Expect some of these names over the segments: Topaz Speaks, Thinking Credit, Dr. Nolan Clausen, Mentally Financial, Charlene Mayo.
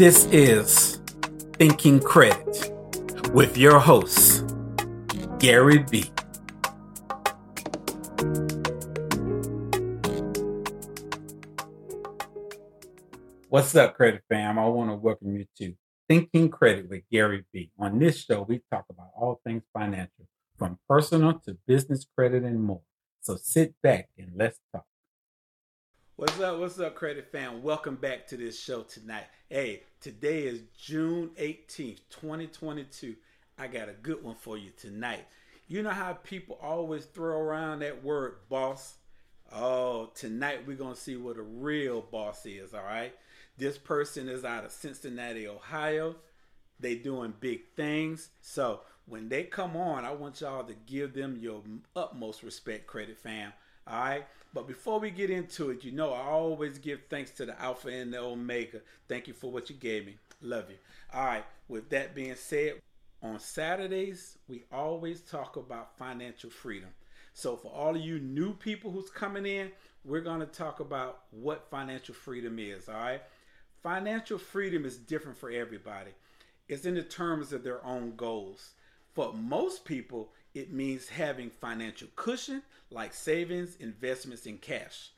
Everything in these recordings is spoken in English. This is Thinking Credit with your host, Gary B. What's up, Credit Fam? I want to welcome you to Thinking Credit with Gary B. On this show, we talk about all things financial, from personal to business credit and more. So sit back and let's talk. What's up, Credit Fam? Welcome back to this show tonight. Hey, today is June 18th, 2022. I got a good one for you tonight. You know how people always throw around that word boss? Oh, tonight we're going to see what a real boss is, all right? This person is out of Cincinnati, Ohio. They doing big things. So when they come on, I want y'all to give them your utmost respect, Credit Fam. All right, but before we get into it, you know I always give thanks to the Alpha and the Omega. Thank you for what you gave me. Love you. All right, with that being said, on Saturdays, we always talk about financial freedom. So for all of you new people who's coming in, we're going to talk about what financial freedom is. All right, financial freedom is different for everybody. It's in the terms of their own goals. For most people, it means having financial cushion, like savings, investments, and cash.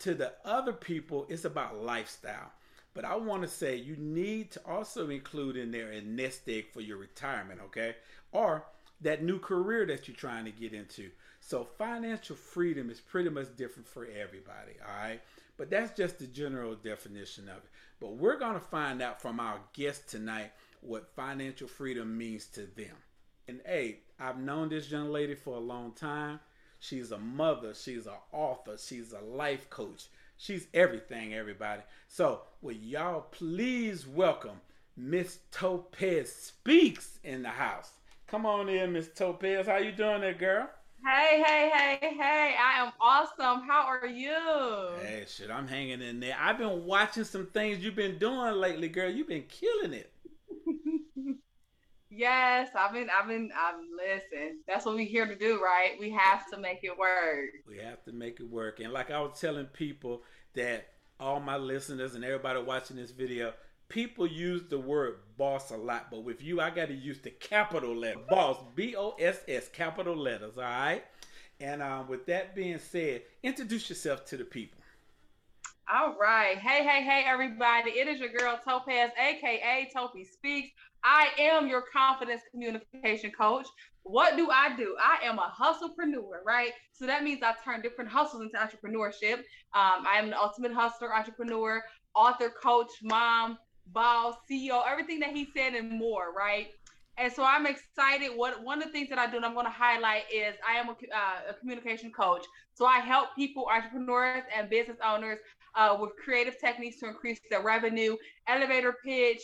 To the other people, it's about lifestyle. But I want to say you need to also include in there a nest egg for your retirement, okay? Or that new career that you're trying to get into. So financial freedom is pretty much different for everybody, all right? But that's just the general definition of it. But we're going to find out from our guest tonight what financial freedom means to them. And hey, I've known this young lady for a long time. She's a mother. She's an author. She's a life coach. She's everything, everybody. So will y'all please welcome Miss Topaz Speaks in the house. Come on in, Miss Topaz. How you doing there, girl? Hey. I am awesome. How are you? Hey, shit, I'm hanging in there. I've been watching some things you've been doing lately, girl. You've been killing it. Yes, I've been, listen, that's what we're here to do, right? We have to make it work. We have to make it work. And like I was telling people, that all my listeners and everybody watching this video, people use the word boss a lot, but with you, I got to use the capital letter, boss, B-O-S-S, capital letters, all right? And with that being said, introduce yourself to the people. All right. Hey, everybody. It is your girl, Topaz, a.k.a. Topi Speaks. I am your confidence communication coach. What do? I am a hustlepreneur, right? So that means I turn different hustles into entrepreneurship. I am an ultimate hustler, entrepreneur, author, coach, mom, boss, CEO, everything that he said and more, right? And so I'm excited. One of the things that I do and I'm going to highlight is I am a communication coach. So I help people, entrepreneurs and business owners with creative techniques to increase their revenue, elevator pitch,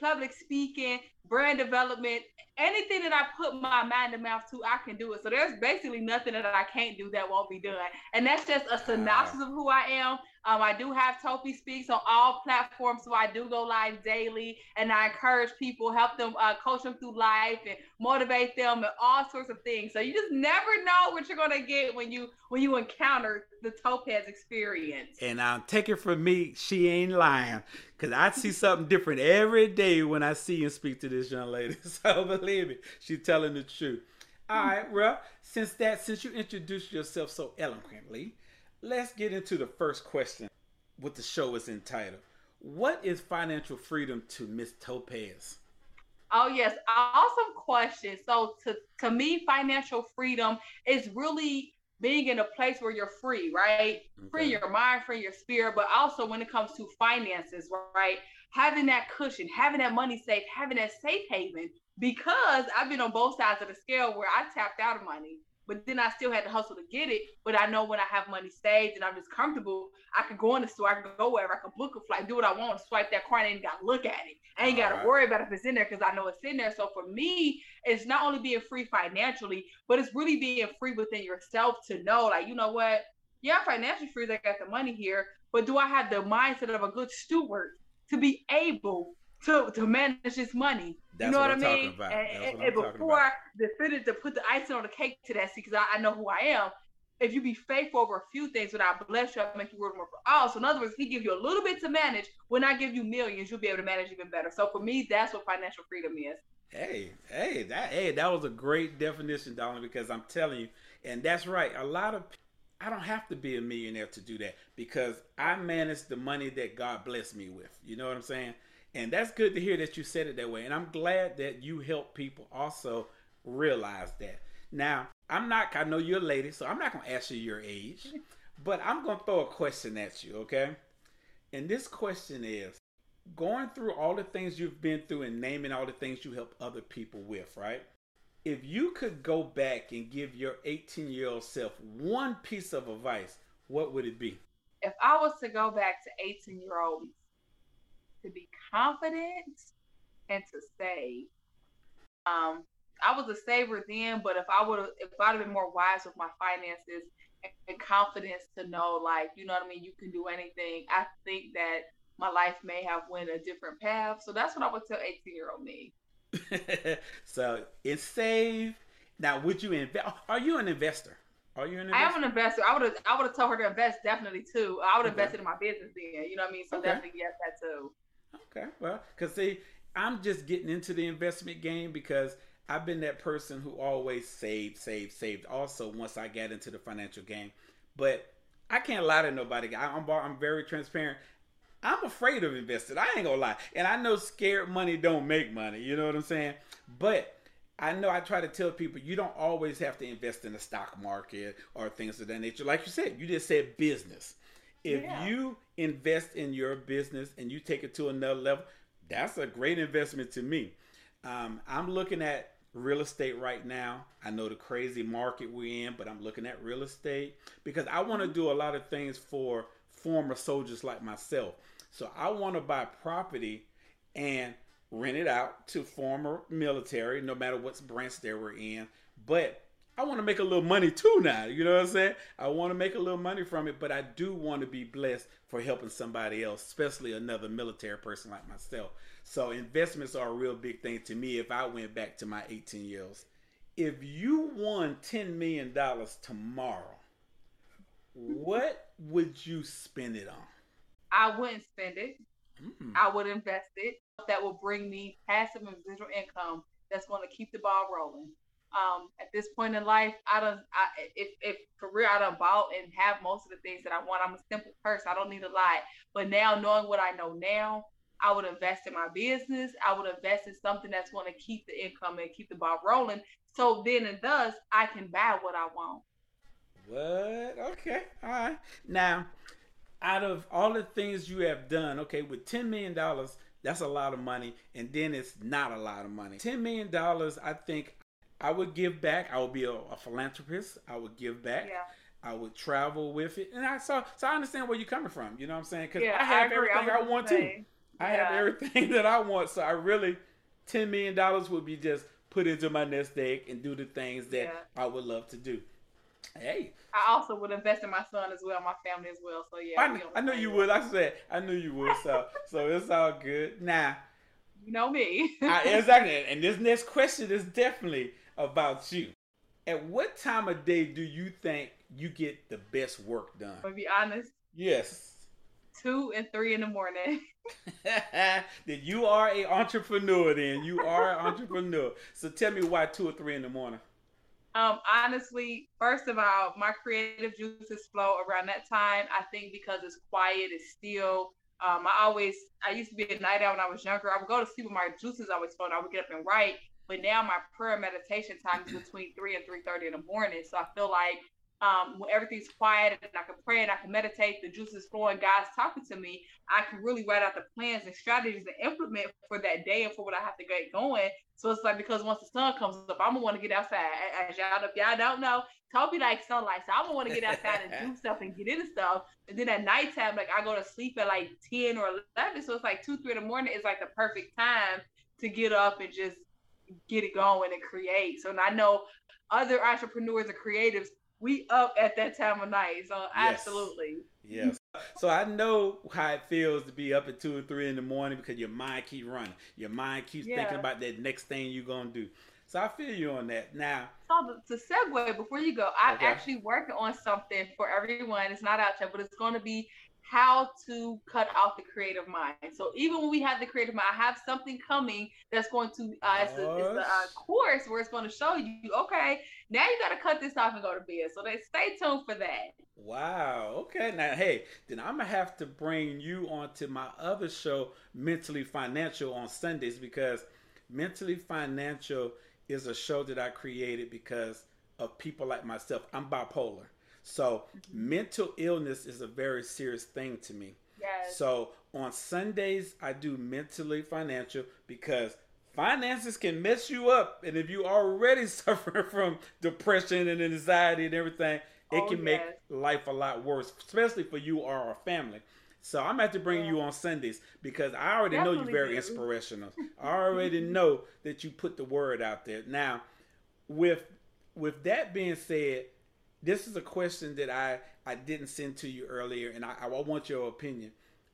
public speaking, brand development, anything that I put my mind and mouth to, I can do it. So there's basically nothing that I can't do that won't be done. And that's just a synopsis of who I am. I do have Topi Speaks on all platforms. So I do go live daily and I encourage people, help them, coach them through life and motivate them and all sorts of things. So you just never know what you're going to get when you encounter the Topaz experience. And I'll take it from me, she ain't lying, because I see something different every day when I see and speak to this young lady. So believe me, she's telling the truth. All right, well, since you introduced yourself so eloquently, let's get into the first question. What the show is entitled, what is financial freedom to Miss Topaz? Oh, yes. Awesome question. So to me, financial freedom is really being in a place where you're free, right? Okay. Free your mind, free your spirit, but also when it comes to finances, right? Having that cushion, having that money safe, having that safe haven, because I've been on both sides of the scale where I tapped out of money, but then I still had to hustle to get it. But I know when I have money saved and I'm just comfortable, I can go in the store, I can go wherever, I can book a flight, do what I want, swipe that card, I ain't got to look at it. I ain't got to worry about if it's in there because I know it's in there. So for me, it's not only being free financially, but it's really being free within yourself to know, like, you know what? Yeah, financially free, I got the money here, but do I have the mindset of a good steward to be able to manage this money? That's, you know what I mean? And before to put the icing on the cake to that, because I know who I am, if you be faithful over a few things, but I bless you, I make you work more for all. So in other words, he gives you a little bit to manage. When I give you millions, you'll be able to manage even better. So for me, that's what financial freedom is. Hey, that was a great definition, Donna, because I'm telling you, and that's right. A lot of, I don't have to be a millionaire to do that because I manage the money that God blessed me with. You know what I'm saying? And that's good to hear that you said it that way. And I'm glad that you help people also realize that. Now, I know you're a lady, so I'm not going to ask you your age, but I'm going to throw a question at you, okay? And this question is, going through all the things you've been through and naming all the things you help other people with, right? If you could go back and give your 18-year-old self one piece of advice, what would it be? If I was to go back to 18-year-old, to be confident and to save. I was a saver then, but if I'd have been more wise with my finances and confidence to know, like, you know what I mean, you can do anything, I think that my life may have went a different path. So that's what I would tell 18-year-old me. So it's save. Now, would you invest? Are you an investor? I am an investor. I would have told her to invest definitely too. I would have invested in my business then. You know what I mean? So definitely yes, that too. Okay. Well, because see, I'm just getting into the investment game because I've been that person who always saved also once I got into the financial game. But I can't lie to nobody. I'm very transparent. I'm afraid of investing. I ain't gonna lie. And I know scared money don't make money. You know what I'm saying? But I know I try to tell people you don't always have to invest in the stock market or things of that nature. Like you said, you just said business. If you invest in your business and you take it to another level, that's a great investment to me. I'm looking at real estate right now. I know the crazy market we're in, but I'm looking at real estate because I want to do a lot of things for former soldiers like myself. So I want to buy property and rent it out to former military, no matter what branch they were in. But I want to make a little money too now. You know what I'm saying? I want to make a little money from it, but I do want to be blessed for helping somebody else, especially another military person like myself. So investments are a real big thing to me if I went back to my 18-year-olds. If you won $10 million tomorrow, what would you spend it on? I wouldn't spend it. I would invest it. That will bring me passive and residual income that's going to keep the ball rolling. At this point in life, if for real, I done bought and have most of the things that I want. I'm a simple person. I don't need a lot. But now, knowing what I know now, I would invest in my business. I would invest in something that's going to keep the income and keep the ball rolling. So then and thus, I can buy what I want. What? Okay. All right. Now, out of all the things you have done, okay, with $10 million, that's a lot of money. And then it's not a lot of money. $10 million, I think I would give back. I would be a philanthropist. I would give back. Yeah. I would travel with it. And I understand where you're coming from. You know what I'm saying? Because I have everything I want to. I have everything that I want. So I really, $10 million would be just put into my nest egg and do the things that I would love to do. Hey. I also would invest in my son as well, my family as well. So yeah. I knew you would. I said, I knew you would. So it's all good. Now. You know me. Exactly. And this next question is definitely about you. At what time of day do you think you get the best work done? To be honest. Yes. 2 and 3 in the morning. Then you are an entrepreneur then. You are an entrepreneur. So tell me why 2 or 3 in the morning. Honestly, first of all, my creative juices flow around that time. I think because it's quiet, it's still. I used to be a night owl when I was younger. I would go to sleep with my juices always flowing. I would get up and write. But now my prayer and meditation time is between 3 and 3:30 in the morning. So I feel like when everything's quiet and I can pray and I can meditate, the juices flowing, God's talking to me. I can really write out the plans and strategies and implement for that day and for what I have to get going. So it's like, because once the sun comes up, I'm going to want to get outside. As y'all don't know, Toby likes sunlight. So I'm going to want to get outside and do stuff and get into stuff. And then at nighttime, like I go to sleep at like 10 or 11. So it's like 2, 3 in the morning is like the perfect time to get up and just get it going and create. So and I know other entrepreneurs and creatives, we up at that time of night. So absolutely. Yes. So I know how it feels to be up at 2 or 3 in the morning because your mind keeps running. Your mind keeps thinking about that next thing you're going to do. So I feel you on that. Now, so to segue before you go, I'm actually working on something for everyone. It's not out yet, but it's going to be how to cut off the creative mind. So even when we have the creative mind, I have something coming that's going to, it's a course where it's going to show you, okay, now you got to cut this off and go to bed. So stay tuned for that. Wow. Okay. Now, hey, then I'm going to have to bring you onto my other show, Mentally Financial, on Sundays, because Mentally Financial is a show that I created because of people like myself. I'm bipolar. So mental illness is a very serious thing to me. Yes. So on Sundays, I do Mentally Financial because finances can mess you up. And if you already suffer from depression and anxiety and everything, it can make life a lot worse, especially for you or our family. So I'm going to have to bring you on Sundays because I already know you're very inspirational. I already know that you put the word out there. Now, with that being said, this is a question that I didn't send to you earlier, and I want your opinion.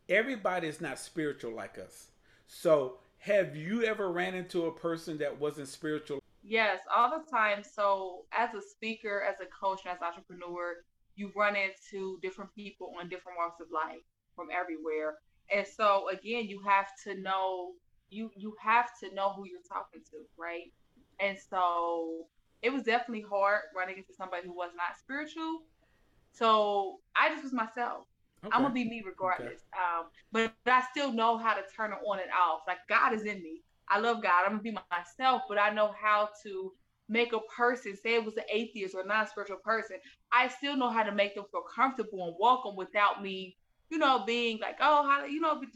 Everybody is not spiritual like us. So have you ever ran into a person that wasn't spiritual? Yes, all the time. So as a speaker, as a coach, and as an entrepreneur, you run into different people on different walks of life from everywhere. And so, again, you have to know, you have to know who you're talking to, right? And so it was definitely hard running into somebody who was not spiritual. So I just was myself. Okay. I'm going to be me regardless. Okay. But I still know how to turn it on and off. Like, God is in me. I love God. I'm going to be myself, but I know how to make a person, say it was an atheist or a non-spiritual person, I still know how to make them feel comfortable and welcome without me, being like,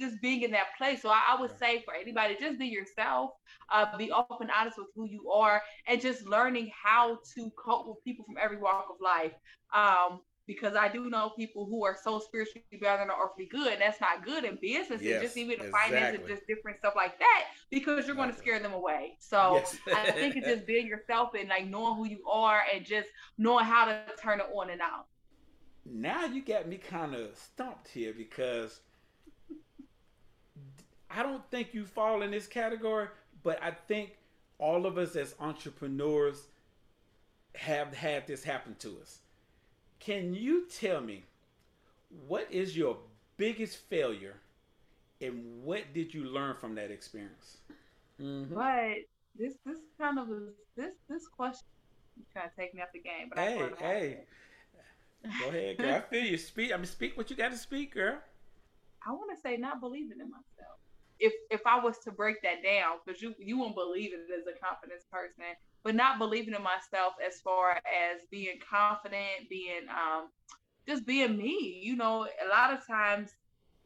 just being in that place. So I would say for anybody, just be yourself, be open, honest with who you are, and just learning how to cope with people from every walk of life. Because I do know people who are so spiritually better than earthly good. And that's not good in business. Yes, and just even in finance and just different stuff like that, because you're going to scare them away. So I think it's just being yourself and like knowing who you are and just knowing how to turn it on and off. Now you got me kind of stumped here because I don't think you fall in this category, but I think all of us as entrepreneurs have had this happen to us. Can you tell me, what is your biggest failure and what did you learn from that experience? Mm-hmm. But this kind of is this question, you trying to take me off the game. But hey, go ahead, girl. I feel you. Speak what you got to speak, girl. I want to say not believing in myself. If I was to break that down, because you won't believe it as a confidence person, but not believing in myself as far as being confident, being just being me. A lot of times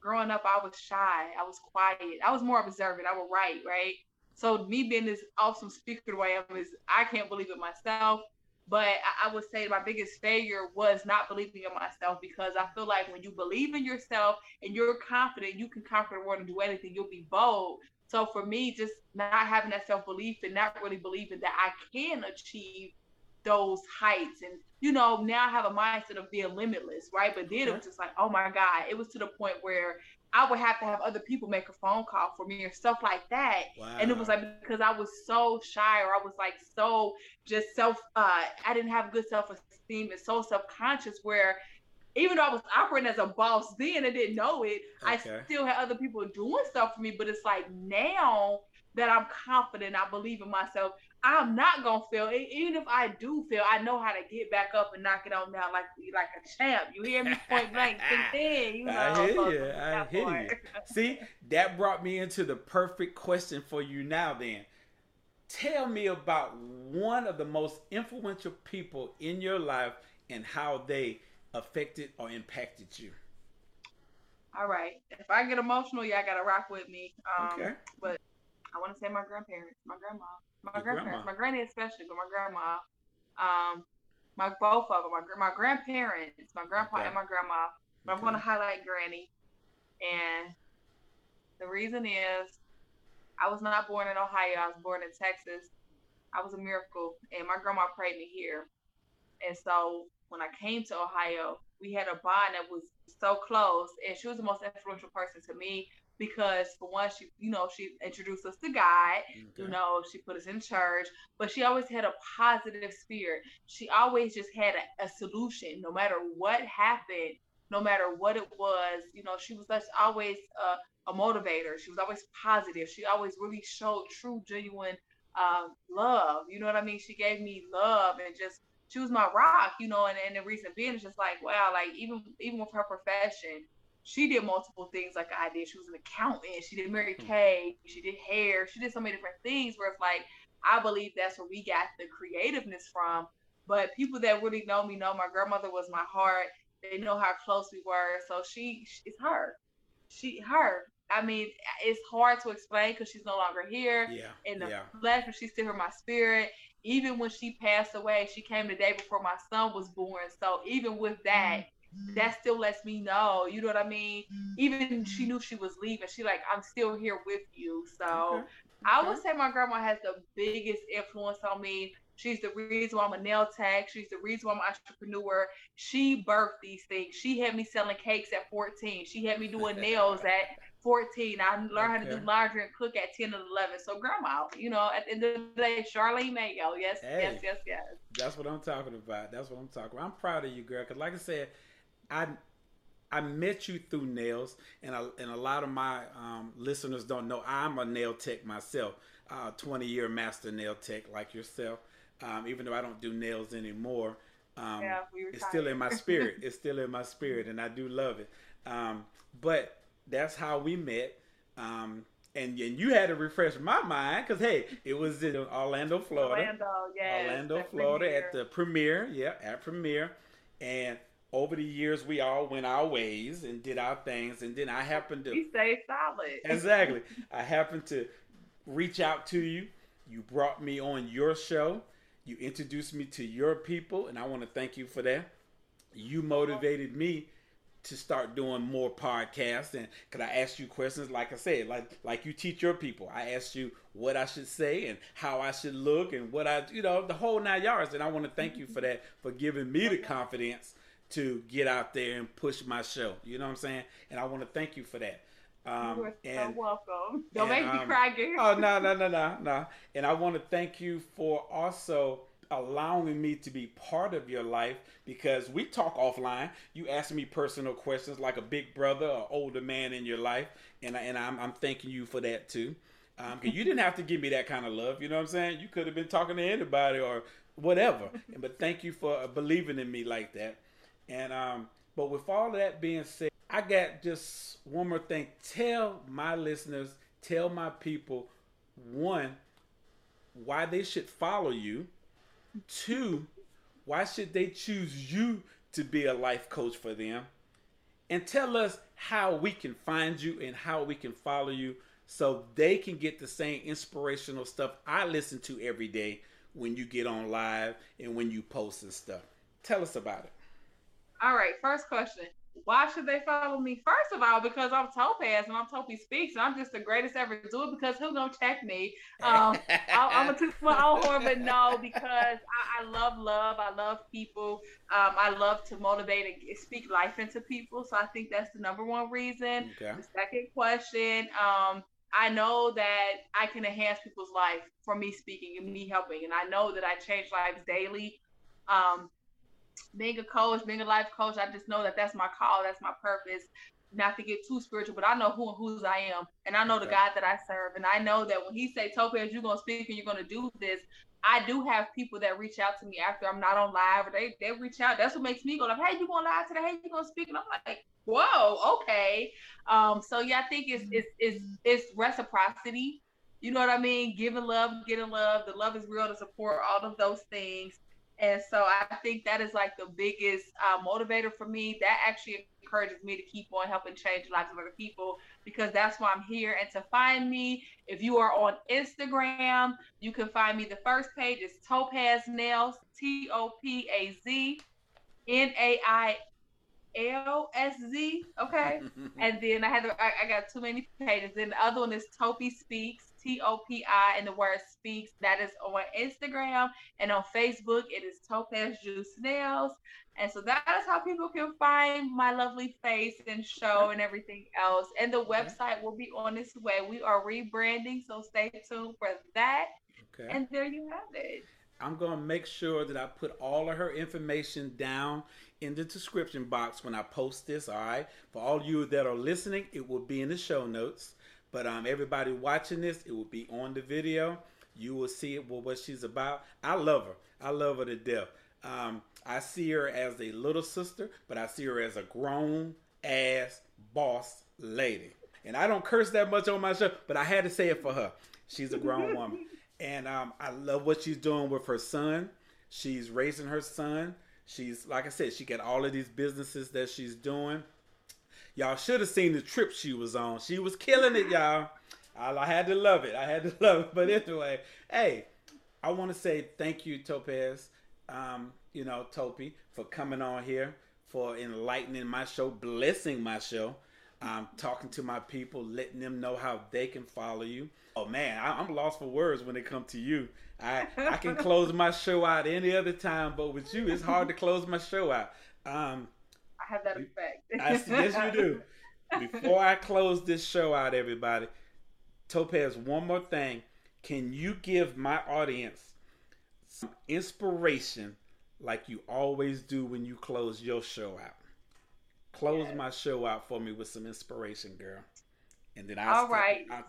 growing up, I was shy. I was quiet. I was more observant. I would write, right? So me being this awesome speaker the way I am is I can't believe in myself. But I would say my biggest failure was not believing in myself, because I feel like when you believe in yourself and you're confident, you can conquer the world and do anything. You'll be bold. So for me, just not having that self-belief and not really believing that I can achieve those heights. And, now I have a mindset of being limitless, right? But then it was just like, oh my God, it was to the point where I would have to have other people make a phone call for me or stuff like that. Wow. And it was like, because I was so shy, or I was like, so just I didn't have good self-esteem and so self-conscious, where even though I was operating as a boss then and didn't know it, I still had other people doing stuff for me. But it's like, now that I'm confident, I believe in myself, I'm not going to fail. Even if I do fail, I know how to get back up and knock it on down like a champ. You hear me? Point blank. Think, I hear you. I hear you. See, that brought me into the perfect question for you now then. Tell me about one of the most influential people in your life and how they affected or impacted you. All right. If I get emotional, y'all got to rock with me. But I want to say my grandparents, my grandma. My granny especially, but my grandma, both of them, my grandparents, my grandpa and my grandma. But I'm going to highlight granny. And the reason is I was not born in Ohio. I was born in Texas. I was a miracle. And my grandma prayed me here. And so when I came to Ohio, we had a bond that was so close. And she was the most influential person to me. because for one, she introduced us to God, okay. She put us in church, but she always had a positive spirit. She always just had a solution, no matter what happened, no matter what it was. She was always a motivator. She was always positive. She always really showed true, genuine love. You know what I mean? She gave me love, and just, she was my rock, and the reason being is just like, wow, like even with her profession, she did multiple things like I did. She was an accountant. She did Mary Kay. She did hair. She did so many different things where it's like, I believe that's where we got the creativeness from. But people that really know me know my grandmother was my heart. They know how close we were. So it's her. I mean, it's hard to explain because she's no longer here in the flesh, but she's still in my spirit. Even when she passed away, she came the day before my son was born. So even with that, that still lets me know, you know what I mean? Even she knew she was leaving. She like, I'm still here with you. So I would say my grandma has the biggest influence on me. She's the reason why I'm a nail tech. She's the reason why I'm an entrepreneur. She birthed these things. She had me selling cakes at 14. She had me doing nails at 14. I learned how to do laundry and cook at 10 and 11. So grandma, at the end of the day, Charlene Mayo. Yes, hey, yes. That's what I'm talking about. I'm proud of you, girl. Because like I said, I met you through nails, and a lot of my listeners don't know I'm a nail tech myself, 20-year master nail tech like yourself. Even though I don't do nails anymore, it's still in my spirit. It's still in my spirit, and I do love it. But that's how we met, and you had to refresh my mind because hey, it was in Orlando, Florida. Orlando, Florida, premiere. At the premiere. Yeah, at premiere, and. Over the years, we all went our ways and did our things, and then I happened to... You stay solid. Exactly. I happened to reach out to you. You brought me on your show. You introduced me to your people, and I want to thank you for that. You motivated me to start doing more podcasts, and could I ask you questions? Like I said, like you teach your people. I asked you what I should say and how I should look and what I... the whole nine yards, and I want to thank you for that, for giving me the confidence to get out there and push my show. You know what I'm saying? And I want to thank you for that. You are so welcome. Don't make me cry, girl. Oh, no. And I want to thank you for also allowing me to be part of your life, because we talk offline. You ask me personal questions like a big brother or older man in your life. And I'm thanking you for that too. Because you didn't have to give me that kind of love. You know what I'm saying? You could have been talking to anybody or whatever. But thank you for believing in me like that. And but with all of that being said, I got just one more thing. Tell my listeners, tell my people, one, why they should follow you. Two, why should they choose you to be a life coach for them? And tell us how we can find you and how we can follow you so they can get the same inspirational stuff I listen to every day when you get on live and when you post and stuff. Tell us about it. All right, first question. Why should they follow me? First of all, because I'm Topaz and I'm Topaz Speaks, and I'm just the greatest ever to do it, because who's going to check me? I'm going to toot my own horn, but no, because I love love. I love people. I love to motivate and speak life into people. So I think that's the number one reason. Okay. The second question, I know that I can enhance people's life from me speaking and me helping. And I know that I change lives daily. Being a coach, being a life coach, I just know that that's my call, that's my purpose. Not to get too spiritual, but I know who and whose I am, and I know the God that I serve, and I know that when He say, "Topaz, you're gonna speak and you're gonna do this," I do have people that reach out to me after I'm not on live, or they reach out. That's what makes me go like, "Hey, you gonna live today? Hey, you gonna speak?" And I'm like, "Whoa, okay." So yeah, I think it's reciprocity. You know what I mean? Giving love, getting love. The love is real. The support, all of those things. And so I think that is like the biggest motivator for me. That actually encourages me to keep on helping change the lives of other people, because that's why I'm here. And to find me, if you are on Instagram, you can find me. The first page is Topaz Nailsz, T-O-P-A-Z N-A-I-L-Z. LSZ, okay? And then I had the, I got too many pages. Then the other one is Topaz Speaks, T-O-P-I, and the word Speaks. That is on Instagram, and on Facebook it is Topaz Juice Nailsz. And so that is how people can find my lovely face and show and everything else. And the website will be on its way. We are rebranding, so stay tuned for that. Okay. And there you have it. I'm going to make sure that I put all of her information down in the description box when I post this, all right? For all you that are listening, it will be in the show notes. But everybody watching this, it will be on the video. You will see it, what she's about. I love her. I love her to death. I see her as a little sister, but I see her as a grown-ass boss lady. And I don't curse that much on my show, but I had to say it for her. She's a grown woman. And I love what she's doing with her son. She's raising her son. She's, like I said, she got all of these businesses that she's doing. Y'all should have seen the trip she was on. She was killing it, y'all. I had to love it. I had to love it. But anyway, hey, I want to say thank you, Topaz, you know, Topi, for coming on here, for enlightening my show, blessing my show, talking to my people, letting them know how they can follow you. Oh, man, I'm lost for words when it comes to you. I can close my show out any other time, but with you, it's hard to close my show out. I have that effect. Yes, you do. Before I close this show out, everybody, Topaz, one more thing. Can you give my audience some inspiration like you always do when you close your show out? Close my show out for me with some inspiration, girl. And then I'll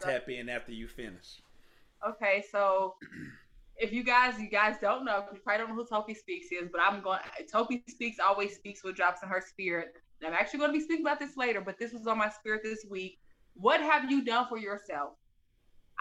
tap in after you finish. Okay, so if you guys don't know, you probably don't know who Topaz Speaks is, but Topaz Speaks always speaks what drops in her spirit. And I'm actually going to be speaking about this later, but this was on my spirit this week. What have you done for yourself?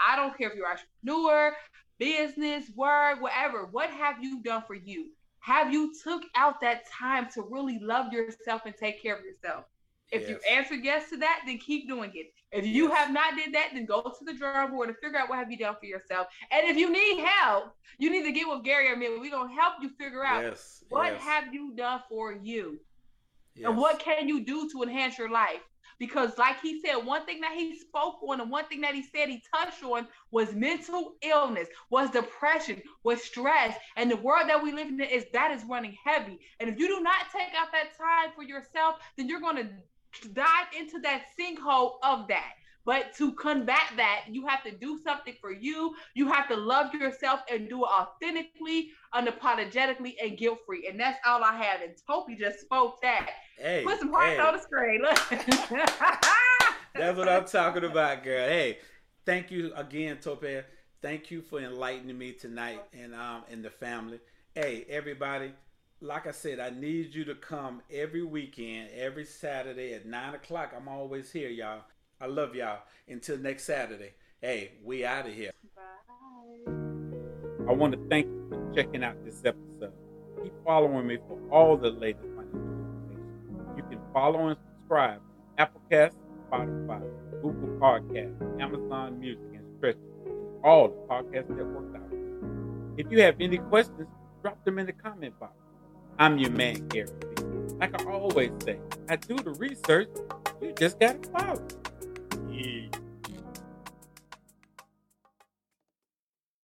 I don't care if you're an entrepreneur, business, work, whatever. What have you done for you? Have you took out that time to really love yourself and take care of yourself? If you answer yes to that, then keep doing it. If you have not did that, then go to the drawing board and figure out what have you done for yourself. And if you need help, you need to get with Gary or me. We're going to help you figure out what have you done for you? And what can you do to enhance your life? Because like he said, one thing that he spoke on and one thing that he said he touched on was mental illness, was depression, was stress. And the world that we live in is that is running heavy. And if you do not take out that time for yourself, then you're going to dive into that sinkhole of that. But to combat that, you have to do something for you. You have to love yourself and do it authentically, unapologetically, and guilt-free. And that's all I have. And Topi just spoke that. Hey, put some hearts on the screen. Look. That's what I'm talking about, girl. Hey, thank you again, Topaz. Thank you for enlightening me tonight and the family. Hey, everybody, like I said, I need you to come every weekend, every Saturday at 9 o'clock. I'm always here, y'all. I love y'all. Until next Saturday. Hey, we out of here. Bye. I want to thank you for checking out this episode. Keep following me for all the latest financial information. You can follow and subscribe on Apple Podcasts, Spotify, Google Podcasts, Amazon Music, and Stretcher, all the podcast networks out there. If you have any questions, drop them in the comment box. I'm your man, Gary. Like I always say, I do the research. You just got to follow.